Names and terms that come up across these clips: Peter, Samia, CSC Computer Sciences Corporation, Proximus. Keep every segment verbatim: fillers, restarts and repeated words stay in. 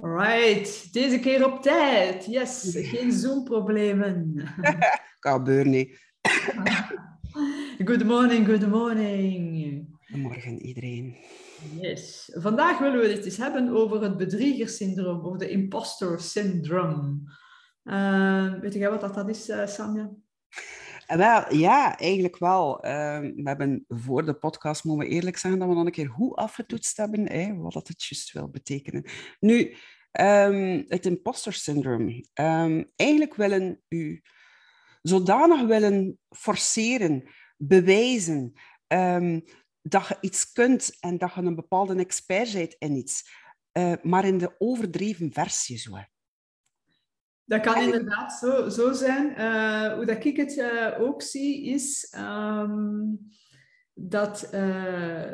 Right, deze keer op tijd. Yes, geen Zoom-problemen. Gebeuren niet. Good morning, good morning. Goedemorgen iedereen. Yes. Vandaag willen we het eens hebben over het bedriegerssyndroom, of de imposter syndrome. Uh, weet jij wat dat, dat is, uh, Samia? Wel, ja, eigenlijk wel. Uh, we hebben voor de podcast, moeten we eerlijk zeggen, dat we dan een keer hoe afgetoetst hebben, hè, wat dat het juist wil betekenen. Nu, um, het imposter syndroom. Um, eigenlijk willen u zodanig willen forceren, bewijzen, um, dat je iets kunt en dat je een bepaalde expert bent in iets. Uh, maar in de overdreven versie zo. Dat kan inderdaad zo, zo zijn. Uh, hoe dat ik het uh, ook zie, is um, dat, uh,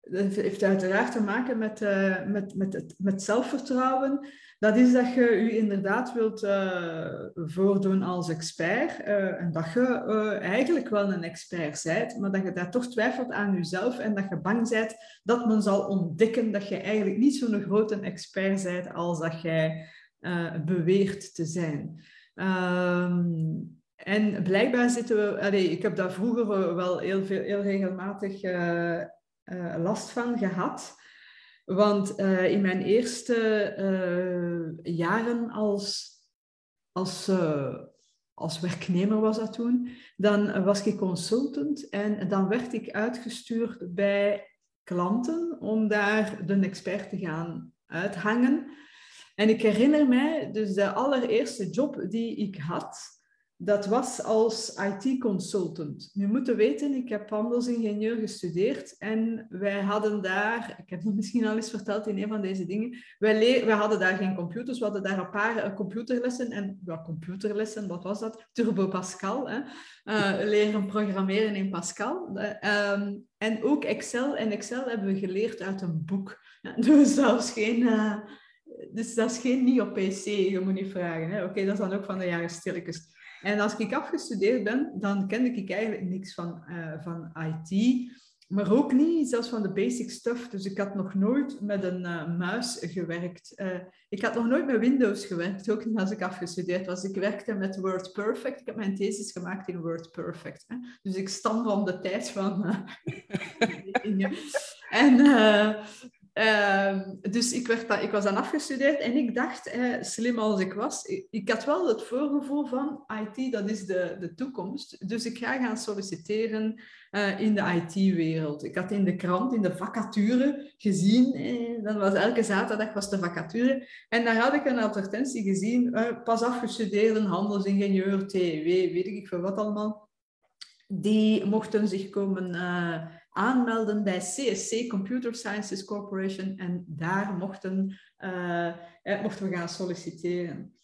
dat heeft uiteraard te maken met, uh, met, met, het, met zelfvertrouwen. Dat is dat je je inderdaad wilt uh, voordoen als expert. Uh, en dat je uh, eigenlijk wel een expert bent, maar dat je daar toch twijfelt aan jezelf en dat je bang bent dat men zal ontdekken dat je eigenlijk niet zo'n grote expert bent als dat jij... Uh, beweerd te zijn. Um, en blijkbaar zitten we... Allee, ik heb daar vroeger wel heel, veel, heel regelmatig uh, uh, last van gehad. Want uh, in mijn eerste uh, jaren als, als, uh, als werknemer was dat toen, dan was ik consultant en dan werd ik uitgestuurd bij klanten om daar de expert te gaan uithangen. En ik herinner mij, dus de allereerste job die ik had, dat was als I T-consultant. Nu moeten weten, ik heb handelsingenieur gestudeerd en wij hadden daar, ik heb het misschien al eens verteld in een van deze dingen, wij, le- wij hadden daar geen computers, we hadden daar een paar computerlessen en, ja, computerlessen, wat was dat? Turbo Pascal, hè? Uh, leren programmeren in Pascal. Uh, um, en ook Excel, en Excel hebben we geleerd uit een boek. Dus zelfs geen... Uh, Dus dat is geen niet op P C, je moet niet vragen. Oké, okay, dat is dan ook van de jaren stilletjes. En als ik afgestudeerd ben, dan kende ik eigenlijk niks van, uh, van I T. Maar ook niet, zelfs van de basic stuff. Dus ik had nog nooit met een uh, muis gewerkt. Uh, ik had nog nooit met Windows gewerkt, ook niet als ik afgestudeerd was. Ik werkte met WordPerfect. Ik heb mijn thesis gemaakt in WordPerfect. Hè? Dus ik stam van de tijd van... Uh, en... Uh, Uh, dus ik, werd dan, ik was dan afgestudeerd en ik dacht, eh, slim als ik was, ik, ik had wel het voorgevoel van I T, dat is de, de toekomst. Dus ik ga gaan solliciteren uh, in de I T-wereld. Ik had in de krant, in de vacature gezien, eh, dat was elke zaterdag was de vacature. En daar had ik een advertentie gezien, uh, pas afgestudeerden, handelsingenieur, T W, weet ik veel wat allemaal. Die mochten zich komen... Uh, aanmelden bij C S C Computer Sciences Corporation en daar mochten, uh, eh, mochten we gaan solliciteren.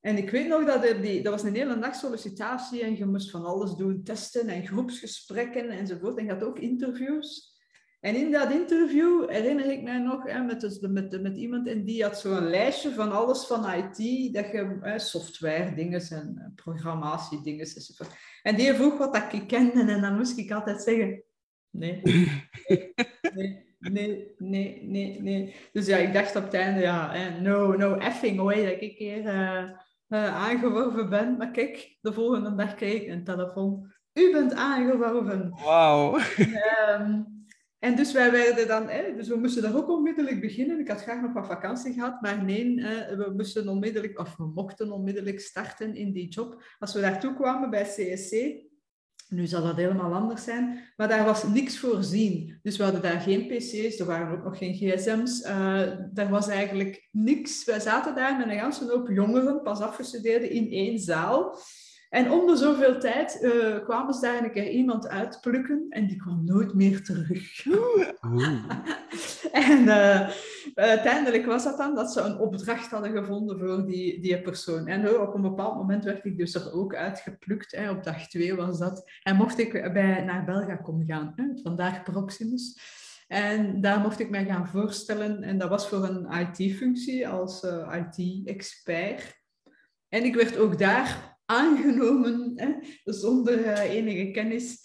En ik weet nog dat er die, dat was een hele dag sollicitatie en je moest van alles doen, testen en groepsgesprekken enzovoort en je had ook interviews. En in dat interview herinner ik mij nog eh, met, dus, met, met iemand en die had zo'n lijstje van alles van I T, dat je eh, software dinges en programmatie dinges enzovoort. En die vroeg wat dat ik kende en dan moest ik altijd zeggen Nee. nee, nee, nee, nee, nee. Dus ja, ik dacht op het einde, ja, no, no effing way dat ik een keer uh, uh, aangeworven ben. Maar kijk, de volgende dag kreeg ik een telefoon. U bent aangeworven. Wauw. Um, en dus wij werden dan, eh, dus we moesten daar ook onmiddellijk beginnen. Ik had graag nog wat vakantie gehad, maar nee, eh, we moesten onmiddellijk, of we mochten onmiddellijk starten in die job. Als we daartoe kwamen bij C S C... Nu zal dat helemaal anders zijn, maar daar was niks voorzien. Dus we hadden daar geen P C's, er waren ook nog geen G S M's. Uh, daar was eigenlijk niks. Wij zaten daar met een hele hoop jongeren, pas afgestudeerden, in één zaal. En om de zoveel tijd uh, kwamen ze daar een keer iemand uitplukken en die kwam nooit meer terug. Oh. En uh, uiteindelijk was dat dan dat ze een opdracht hadden gevonden voor die, die persoon. En uh, op een bepaald moment werd ik dus er ook uitgeplukt. Hè, op dag twee was dat. En mocht ik bij, naar Belgacom gaan. Hè, vandaag Proximus. En daar mocht ik mij gaan voorstellen. En dat was voor een I T-functie als uh, I T-expert. En ik werd ook daar... aangenomen, hè, zonder uh, enige kennis.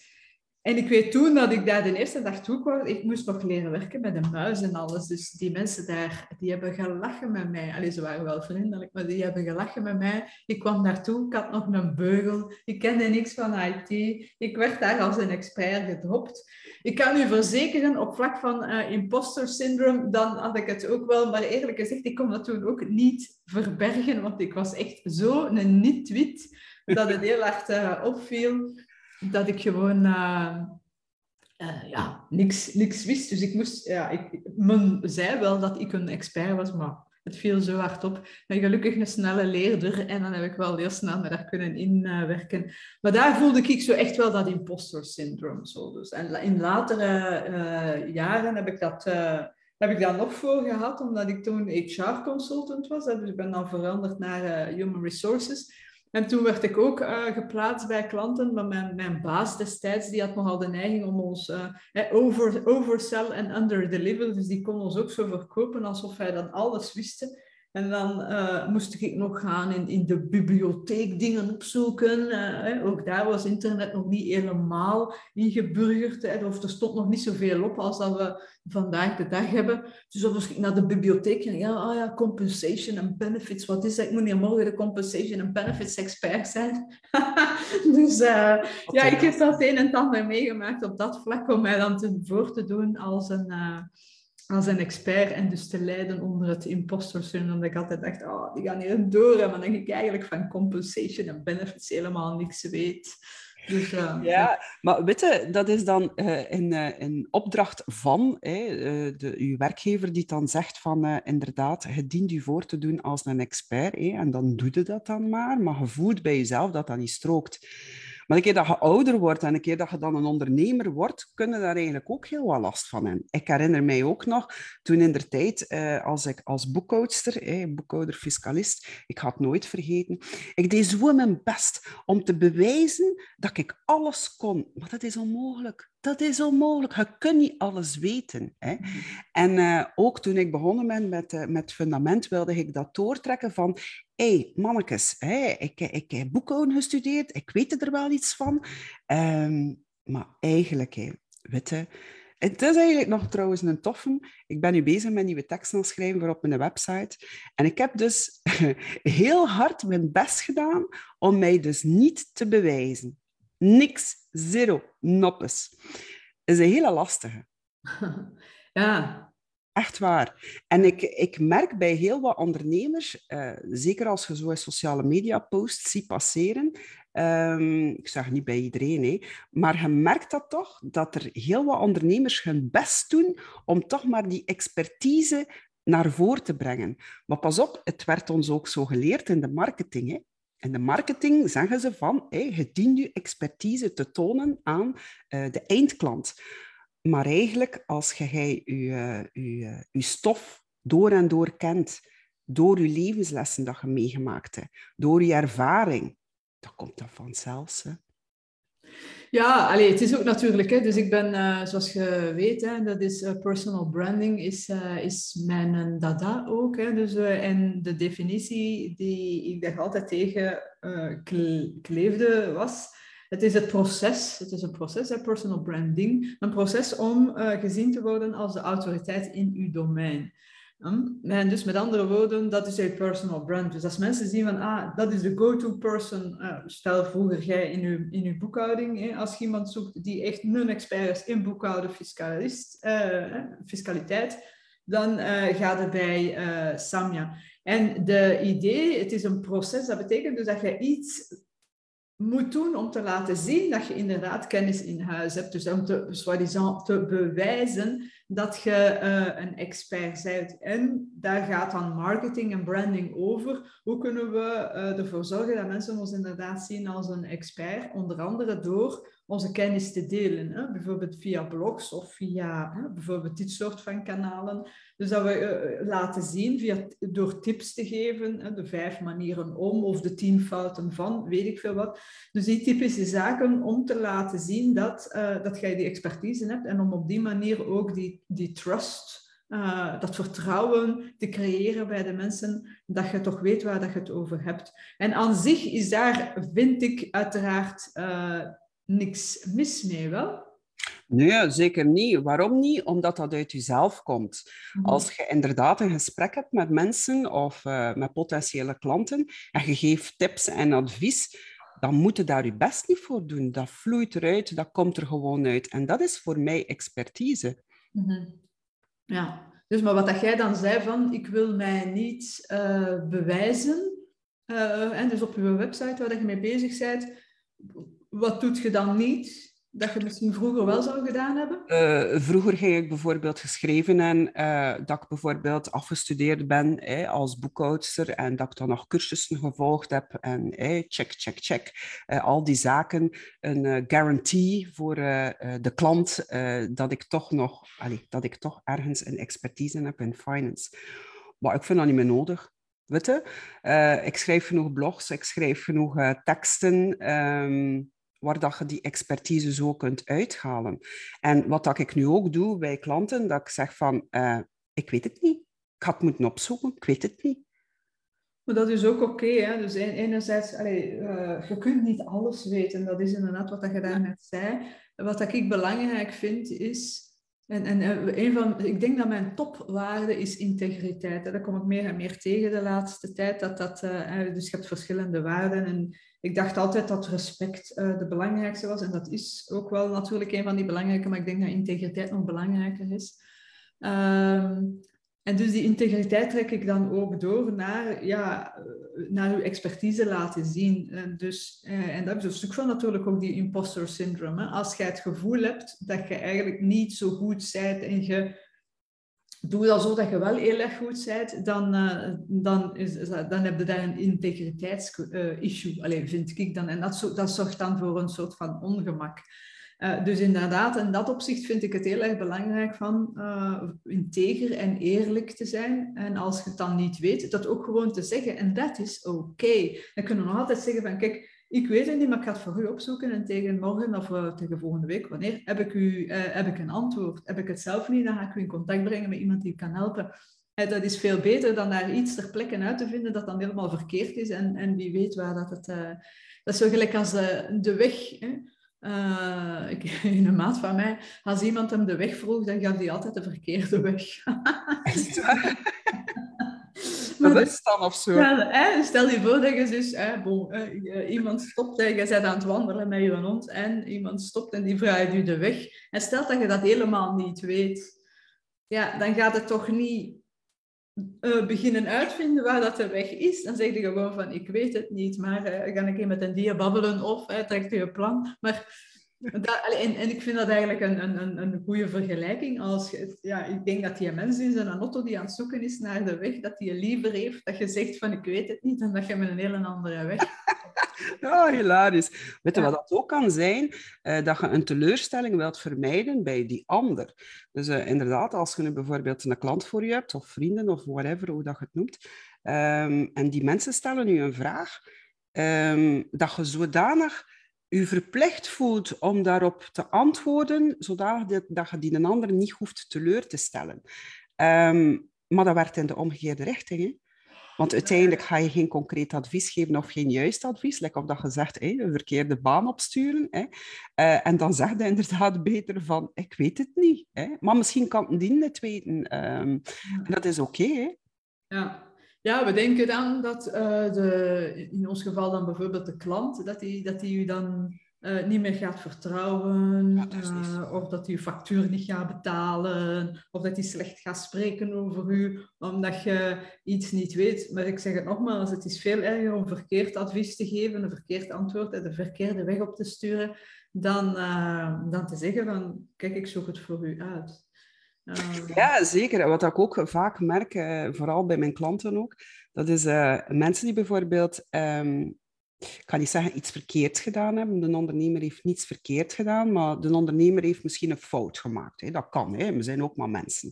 En ik weet toen dat ik daar de eerste dag toe kwam, ik moest nog leren werken met een muis en alles. Dus die mensen daar, die hebben gelachen met mij. Allee, ze waren wel vriendelijk, maar die hebben gelachen met mij. Ik kwam daartoe, ik had nog een beugel. Ik kende niks van I T. Ik werd daar als een expert gedropt. Ik kan u verzekeren, op vlak van uh, imposter syndrome, dan had ik het ook wel. Maar eerlijk gezegd, ik kon dat toen ook niet verbergen, want ik was echt zo'n nitwit dat het heel hard uh, opviel. Dat ik gewoon uh, uh, ja, niks, niks wist. Dus ik moest... Ja, ik, men zei wel dat ik een expert was, maar het viel zo hard op. En gelukkig een snelle leerder. En dan heb ik wel heel snel me daar kunnen inwerken. Uh, maar daar voelde ik zo echt wel dat imposter syndroom. Zo dus. En in latere uh, jaren heb ik dat... Uh, heb ik daar nog voor gehad, omdat ik toen H R-consultant was. Dus ik ben dan veranderd naar uh, Human Resources. En toen werd ik ook uh, geplaatst bij klanten, maar mijn, mijn baas destijds, die had nogal de neiging om ons uh, over, oversell en underdeliver, dus die kon ons ook zo verkopen alsof hij dan alles wist. En dan uh, moest ik nog gaan in, in de bibliotheek dingen opzoeken. Uh, ook daar was internet nog niet helemaal ingeburgerd. Hè, of er stond nog niet zoveel op als dat we vandaag de dag hebben. Dus dan moest ik naar de bibliotheek en ja, oh ja, compensation en benefits. Wat is dat? Ik moet hier morgen de compensation en benefits expert zijn. Dus uh, ja, ik heb dat een en het ander meegemaakt op dat vlak om mij dan te, voor te doen als een... Uh, als een expert en dus te lijden onder het imposter syndroom, dat ik altijd dacht, oh, die gaan hier door, maar dan denk ik eigenlijk van compensation en benefits helemaal niks weet. Dus, uh, ja, maar weet je, dat is dan uh, in, uh, in opdracht van hey, uh, de, uw werkgever die dan zegt van uh, inderdaad, je dient u voor te doen als een expert, hey, en dan doe je dat dan maar, maar je voelt bij jezelf dat dat niet strookt. Maar een keer dat je ouder wordt en een keer dat je dan een ondernemer wordt, kunnen daar eigenlijk ook heel wat last van hebben. Ik herinner mij ook nog, toen in de tijd, eh, als ik als boekhoudster, eh, boekhouder, fiscalist, ik ga het nooit vergeten, ik deed zo mijn best om te bewijzen dat ik alles kon. Maar dat is onmogelijk. Dat is onmogelijk. Je kunt niet alles weten. Hè. En uh, ook toen ik begonnen ben met, uh, met fundament, wilde ik dat doortrekken van... Hé, hey, mannekes, hey, ik, ik heb boekhouden gestudeerd, ik weet er wel iets van. Um, maar eigenlijk, hey, weet je... Het is eigenlijk nog trouwens een toffe. Ik ben nu bezig met nieuwe teksten aan schrijven voor op mijn website. En ik heb dus heel hard mijn best gedaan om mij dus niet te bewijzen. Niks, zero, noppes. Dat is een hele lastige. Ja. Echt waar. En ik, ik merk bij heel wat ondernemers, uh, zeker als je zo'n sociale media posts ziet passeren, um, ik zeg niet bij iedereen, hè, maar je merkt dat toch, dat er heel wat ondernemers hun best doen om toch maar die expertise naar voren te brengen. Maar pas op, het werd ons ook zo geleerd in de marketing, hè. In de marketing zeggen ze van, hé, je dient nu expertise te tonen aan uh, de eindklant. Maar eigenlijk, als jij je, je, je, je stof door en door kent, door je levenslessen dat je meegemaakt hebt, door je ervaring, dan komt dat vanzelf. Hè. Ja, allee, het is ook natuurlijk. Hè, dus ik ben, uh, zoals je weet, hè, dat is, uh, personal branding is, uh, is mijn dada ook. Hè, dus, uh, en de definitie die ik daar altijd tegen uh, kleefde was... Het is het proces, het is een proces, hè, personal branding. Een proces om uh, gezien te worden als de autoriteit in uw domein. Um, en dus met andere woorden, dat is je personal brand. Dus als mensen zien van, ah, dat is de go-to person. Uh, stel vroeger jij in uw, in uw boekhouding, hè, als je iemand zoekt die echt non-expert is in boekhouden, fiscalist, uh, fiscaliteit, dan uh, gaat het bij uh, Samia. En de idee, het is een proces, dat betekent dus dat je iets... moet doen om te laten zien dat je inderdaad kennis in huis hebt. Dus om te, soi-disant, te bewijzen dat je uh, een expert bent. En daar gaat dan marketing en branding over. Hoe kunnen we uh, ervoor zorgen dat mensen ons inderdaad zien als een expert? Onder andere door onze kennis te delen. Hè? Bijvoorbeeld via blogs of via hè, bijvoorbeeld dit soort van kanalen. Dus dat we uh, laten zien via, door tips te geven. Hè, de vijf manieren om of de tien fouten van, weet ik veel wat. Dus die typische zaken om te laten zien dat, uh, dat jij die expertise hebt. En om op die manier ook die, die trust, uh, dat vertrouwen te creëren bij de mensen. Dat je toch weet waar dat je het over hebt. En aan zich is daar, vind ik uiteraard... Uh, niks mis mee wel. Nee, zeker niet. Waarom niet? Omdat dat uit jezelf komt. Als je inderdaad een gesprek hebt met mensen of uh, met potentiële klanten en je geeft tips en advies, dan moet je daar je best niet voor doen. Dat vloeit eruit, dat komt er gewoon uit. En dat is voor mij expertise. Mm-hmm. Ja, dus maar wat dat jij dan zei van ik wil mij niet uh, bewijzen, uh, en dus op je website waar dat je mee bezig bent, wat doet je dan niet dat je misschien vroeger wel zou gedaan hebben? Uh, vroeger ging ik bijvoorbeeld geschreven en uh, dat ik bijvoorbeeld afgestudeerd ben eh, als boekhoudster en dat ik dan nog cursussen gevolgd heb en eh, check, check, check. Uh, al die zaken, een uh, guarantee voor uh, uh, de klant uh, dat ik toch nog, allee, dat ik toch ergens een expertise heb in finance. Maar ik vind dat niet meer nodig. Weet je? Uh, ik schrijf genoeg blogs, ik schrijf genoeg uh, teksten. Um, waar dat je die expertise zo kunt uithalen. En wat dat ik nu ook doe bij klanten, dat ik zeg van, uh, ik weet het niet. Ik had het moeten opzoeken, ik weet het niet. Maar dat is ook oké, okay, hè? Dus enerzijds, allee, uh, je kunt niet alles weten. Dat is inderdaad wat je daarnet zei. Wat dat ik belangrijk vind is, en, en een van, ik denk dat mijn topwaarde is integriteit. Daar kom ik meer en meer tegen de laatste tijd. Dat dat, uh, dus je hebt verschillende waarden. En ik dacht altijd dat respect uh, de belangrijkste was. En dat is ook wel natuurlijk een van die belangrijke. Maar ik denk dat integriteit nog belangrijker is. Um, en dus die integriteit trek ik dan ook door naar, ja, naar uw expertise laten zien. En, dus, uh, en dat is een stuk van natuurlijk ook die imposter syndrome. Hè? Als je het gevoel hebt dat je eigenlijk niet zo goed bent en je doet alsof dat je wel heel erg goed bent, dan, uh, dan, is, dan heb je daar een integriteitsissue, uh, alleen vind ik dan. En dat, zo, dat zorgt dan voor een soort van ongemak. Uh, dus inderdaad, in dat opzicht vind ik het heel erg belangrijk van uh, integer en eerlijk te zijn. En als je het dan niet weet, dat ook gewoon te zeggen. En dat is oké. Okay. Dan kunnen we nog altijd zeggen van, kijk, ik weet het niet, maar ik ga het voor u opzoeken. En tegen morgen of uh, tegen volgende week, wanneer, heb ik, u, uh, heb ik een antwoord. Heb ik het zelf niet, dan ga ik u in contact brengen met iemand die u kan helpen. Uh, dat is veel beter dan daar iets ter plekke uit te vinden dat dan helemaal verkeerd is. En, en wie weet waar dat het... Uh, dat is zo gelijk als uh, de weg... Hè? Uh, ik, in een maat van mij, als iemand hem de weg vroeg, dan gaf hij altijd de verkeerde weg. Echt waar? Maar dat is dan of zo. Ja, hè, stel je voor dat je dus, hè, bon, hè, iemand stopt en je bent aan het wandelen met je hond en iemand stopt en die vraagt u de weg. En stel dat je dat helemaal niet weet, ja, dan gaat het toch niet uh, beginnen uitvinden waar dat de weg is. Dan zeg je gewoon van, ik weet het niet, maar uh, ga ik hier met een dier babbelen of uh, trekt u een plan. Maar... Dat, en, en ik vind dat eigenlijk een, een, een goede vergelijking. Als je, ja, ik denk dat die mens in zijn auto die aan het zoeken is naar de weg, dat die liever heeft dat je zegt van ik weet het niet, en dat je met een hele andere weg... Ja, hilarisch. Weet je ja. Wat dat ook kan zijn? Eh, dat je een teleurstelling wilt vermijden bij die ander. Dus eh, inderdaad, als je nu bijvoorbeeld een klant voor je hebt, of vrienden, of whatever, hoe dat je het noemt, um, en die mensen stellen je een vraag, um, dat je zodanig... u verplicht voelt om daarop te antwoorden, zodat dat je die een ander niet hoeft teleur te stellen. Um, maar dat werkt in de omgekeerde richting. Hè? Want uiteindelijk ga je geen concreet advies geven of geen juist advies. Like of dat je zegt, hey, een verkeerde baan opsturen. Hey. Uh, en dan zeg je inderdaad beter van, ik weet het niet. Hey. Maar misschien kan die het weten. Um, en dat is oké. Okay, ja. Ja, we denken dan dat uh, de, in ons geval dan bijvoorbeeld de klant, dat die, dat die u dan uh, niet meer gaat vertrouwen, ja, dat uh, of dat die uw factuur niet gaat betalen, of dat die slecht gaat spreken over u, omdat je iets niet weet. Maar ik zeg het nogmaals, het is veel erger om verkeerd advies te geven, een verkeerd antwoord en de verkeerde weg op te sturen, dan, uh, dan te zeggen van, kijk, ik zoek het voor u uit. Ja, zeker. Wat ik ook vaak merk, vooral bij mijn klanten ook, dat is uh, mensen die bijvoorbeeld, um, ik kan niet zeggen iets verkeerd gedaan hebben. De ondernemer heeft niets verkeerd gedaan, maar de ondernemer heeft misschien een fout gemaakt. Hè. Dat kan, hè. We zijn ook maar mensen.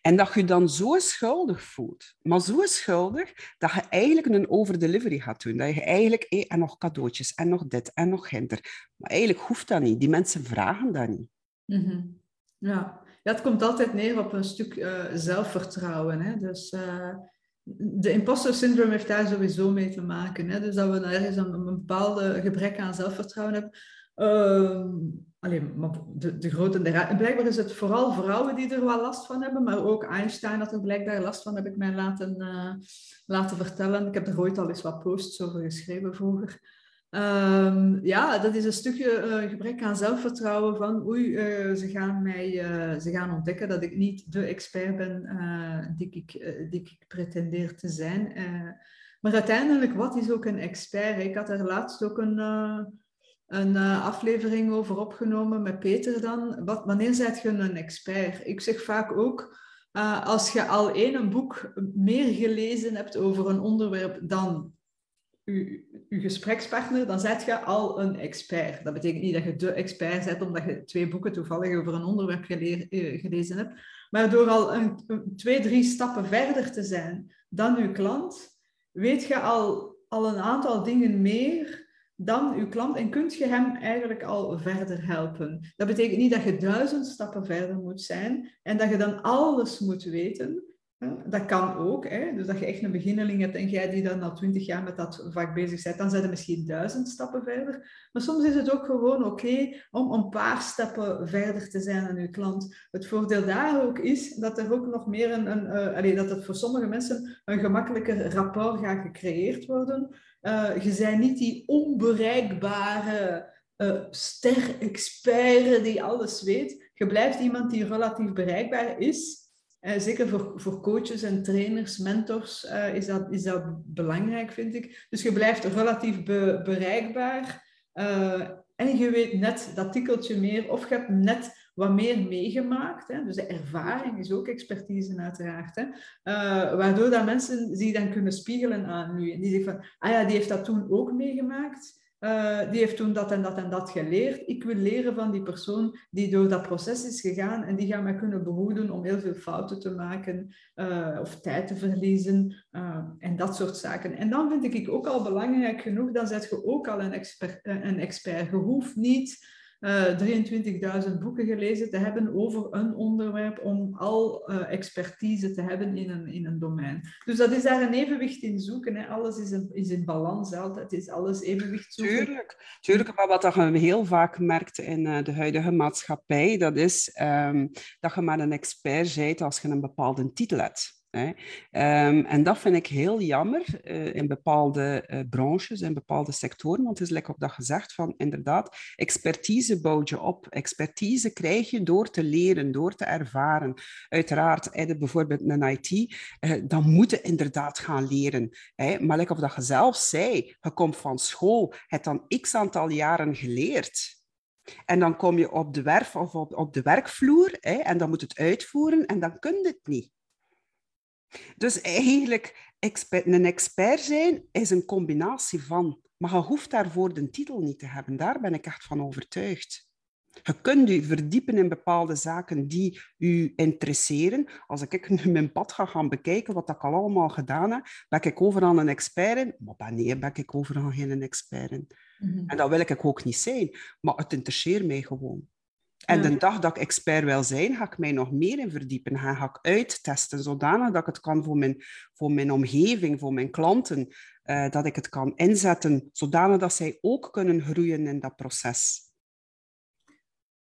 En dat je dan zo schuldig voelt, maar zo schuldig, dat je eigenlijk een overdelivery gaat doen. Dat je eigenlijk, hé, en nog cadeautjes, en nog dit, en nog hinder. Maar eigenlijk hoeft dat niet. Die mensen vragen dat niet. Mm-hmm. Ja. Ja, het komt altijd neer op een stuk uh, zelfvertrouwen. Hè? Dus uh, de imposter syndrome heeft daar sowieso mee te maken. Hè? Dus dat we ergens een, een bepaalde gebrek aan zelfvertrouwen hebben. Uh, Alleen, maar de, de grote... En blijkbaar is het vooral vrouwen die er wel last van hebben, maar ook Einstein had er blijkbaar last van, heb ik mij laten, uh, laten vertellen. Ik heb er ooit al eens wat posts over geschreven vroeger. Um, ja, dat is een stukje uh, gebrek aan zelfvertrouwen van oei, uh, ze gaan mij uh, ze gaan ontdekken dat ik niet de expert ben uh, die, ik, uh, die ik pretendeer te zijn. Uh, maar uiteindelijk, wat is ook een expert? Ik had er laatst ook een... Uh, een uh, aflevering over opgenomen met Peter dan. Wat, wanneer zijt je een expert? Ik zeg vaak ook, uh, als je al één een boek meer gelezen hebt over een onderwerp dan je, je gesprekspartner, dan zijt je al een expert. Dat betekent niet dat je de expert bent, omdat je twee boeken toevallig over een onderwerp gele, uh, gelezen hebt. Maar door al een, twee, drie stappen verder te zijn dan je klant, weet je al, al een aantal dingen meer dan uw klant en kunt je hem eigenlijk al verder helpen. Dat betekent niet dat je duizend stappen verder moet zijn en dat je dan alles moet weten. Dat kan ook, hè? Dus dat je echt een beginneling hebt en jij die dan al twintig jaar met dat vak bezig bent, dan zijn er misschien duizend stappen verder. Maar soms is het ook gewoon oké om een paar stappen verder te zijn dan uw klant. Het voordeel daar ook is dat er ook nog meer een, een uh, alleen, dat het voor sommige mensen een gemakkelijker rapport gaat gecreëerd worden. Uh, je bent niet die onbereikbare uh, ster-expert die alles weet. Je blijft iemand die relatief bereikbaar is. Uh, zeker voor, voor coaches en trainers, mentors, uh, is, dat, is dat belangrijk, vind ik. Dus je blijft relatief be, bereikbaar. Uh, en je weet net dat tikkeltje meer, of je hebt net wat meer meegemaakt. Hè? Dus de ervaring is ook expertise, uiteraard. Hè? Uh, waardoor dat mensen zich dan kunnen spiegelen aan nu. En die zeggen van, ah ja, die heeft dat toen ook meegemaakt. Uh, die heeft toen dat en dat en dat geleerd. Ik wil leren van die persoon die door dat proces is gegaan en die gaat mij kunnen behoeden om heel veel fouten te maken uh, of tijd te verliezen uh, en dat soort zaken. En dan vind ik ook al belangrijk genoeg, dan ben je ook al een expert. Een expert. Je hoeft niet uh, drieëntwintigduizend boeken gelezen te hebben over een onderwerp om al uh, expertise te hebben in een, in een domein. Dus dat is daar een evenwicht in zoeken. Hè. Alles is, een, is in balans altijd. Is alles evenwicht zoeken. Tuurlijk, tuurlijk, maar wat je heel vaak merkt in uh, de huidige maatschappij, dat is um, dat je maar een expert bent als je een bepaalde titel hebt. Hè. Um, en dat vind ik heel jammer uh, in bepaalde uh, branches, in bepaalde sectoren, want het is lekker op dat gezegd van inderdaad, expertise bouwt je op. Expertise krijg je door te leren, door te ervaren. Uiteraard, hey, bijvoorbeeld in I T, uh, dan moet je inderdaad gaan leren. Hey. Maar lekker op dat je zelf zei, je komt van school, hebt dan x aantal jaren geleerd. En dan kom je op de werf of op, op de werkvloer, hey, en dan moet het uitvoeren en dan kun je het niet. Dus eigenlijk, expert, een expert zijn is een combinatie van. Maar je hoeft daarvoor de titel niet te hebben. Daar ben ik echt van overtuigd. Je kunt je verdiepen in bepaalde zaken die je interesseren. Als ik nu mijn pad ga gaan bekijken, wat ik al allemaal gedaan heb, ben ik overal een expert in. Maar wanneer ben ik overal geen expert in? Mm-hmm. En dat wil ik ook niet zijn. Maar het interesseert mij gewoon. En de dag dat ik expert wil zijn, ga ik mij nog meer in verdiepen. Ga ik uittesten, zodanig dat ik het kan voor mijn, voor mijn omgeving, voor mijn klanten. Uh, dat ik het kan inzetten, zodanig dat zij ook kunnen groeien in dat proces.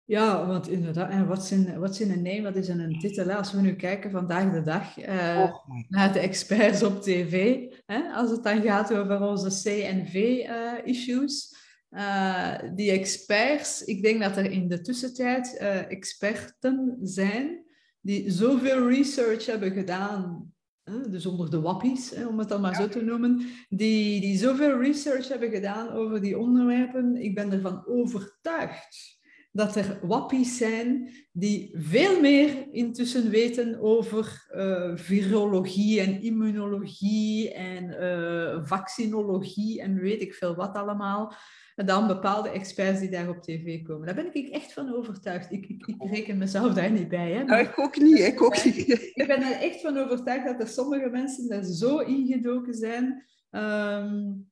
Ja, want inderdaad. En wat zijn, wat zijn een name, wat is een titel? Als we nu kijken vandaag de dag uh, oh naar de experts op tv. Hè, als het dan gaat over onze C en V-issues... Uh, Uh, die experts, ik denk dat er in de tussentijd uh, experten zijn die zoveel research hebben gedaan, hè, dus onder de wappies, hè, om het dan maar ja. zo te noemen, die, die zoveel research hebben gedaan over die onderwerpen. Ik ben ervan overtuigd dat er wappies zijn die veel meer intussen weten over uh, virologie en immunologie en uh, vaccinologie en weet ik veel wat allemaal, dan bepaalde experts die daar op tv komen. Daar ben ik echt van overtuigd. Ik, ik, ik reken mezelf daar niet bij. Hè? Maar ja, ik ook niet, ik ook niet. Ik ben er echt van overtuigd dat er sommige mensen daar zo ingedoken zijn. Um,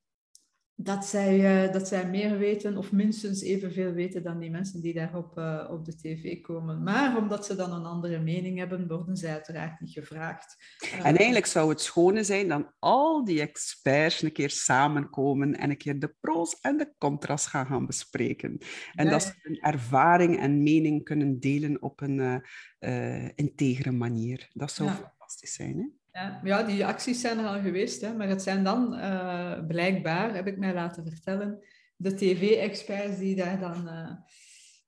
dat zij, uh, dat zij meer weten of minstens evenveel weten dan die mensen die daar op, uh, op de tv komen. Maar omdat ze dan een andere mening hebben, worden zij uiteraard niet gevraagd. Uh, en eigenlijk zou het schone zijn dat al die experts een keer samenkomen en een keer de pro's en de contra's gaan, gaan bespreken. En ja, dat ze hun ervaring en mening kunnen delen op een uh, uh, integere manier. Dat zou ja. fantastisch zijn, hè? Ja, ja, die acties zijn er al geweest, hè, maar het zijn dan uh, blijkbaar, heb ik mij laten vertellen, de tv-experts die daar dan uh,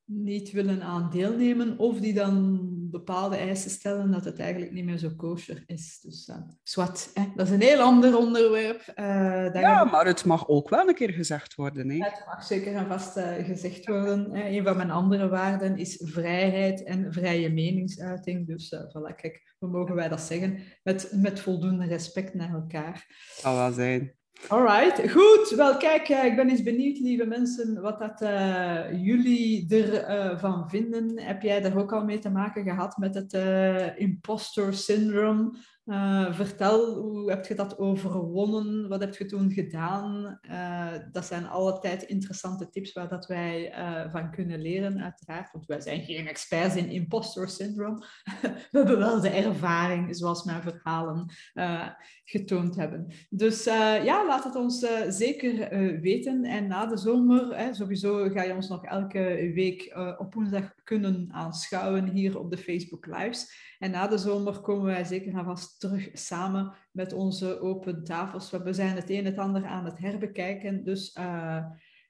niet willen aan deelnemen of die dan bepaalde eisen stellen dat het eigenlijk niet meer zo kosher is. Dus uh, zwart, hè? Dat is een heel ander onderwerp. Uh, ja, we... maar het mag ook wel een keer gezegd worden. Hè? Het mag zeker en vast uh, gezegd worden. Hè? Een van mijn andere waarden is vrijheid en vrije meningsuiting. Dus uh, voilà, kijk, hoe mogen wij dat zeggen? Met, met voldoende respect naar elkaar. Dat zal wel zijn. Alright, goed. Wel, kijk, ik ben eens benieuwd, lieve mensen, wat dat, uh, jullie ervan uh, vinden. Heb jij daar ook al mee te maken gehad met het uh, imposter syndrome? Uh, vertel, hoe heb je dat overwonnen? Wat heb je toen gedaan? Uh, dat zijn altijd interessante tips waar dat wij uh, van kunnen leren, uiteraard. Want wij zijn geen experts in imposter syndrome. We hebben wel de ervaring, zoals mijn verhalen uh, getoond hebben. Dus uh, ja, laat het ons uh, zeker uh, weten. En na de zomer, hè, sowieso ga je ons nog elke week uh, op woensdag kunnen aanschouwen hier op de Facebook Lives. En na de zomer komen wij zeker en vast terug samen met onze open tafels. We zijn het een en het ander aan het herbekijken. Dus uh,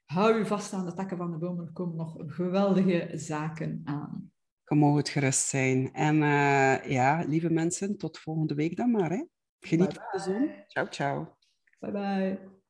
hou u vast aan de takken van de bomen. Er komen nog geweldige zaken aan. Je mag het gerust zijn. En uh, ja, lieve mensen, tot volgende week dan maar. Hè. Geniet bye bye. van de zon. Ciao, ciao. Bye bye.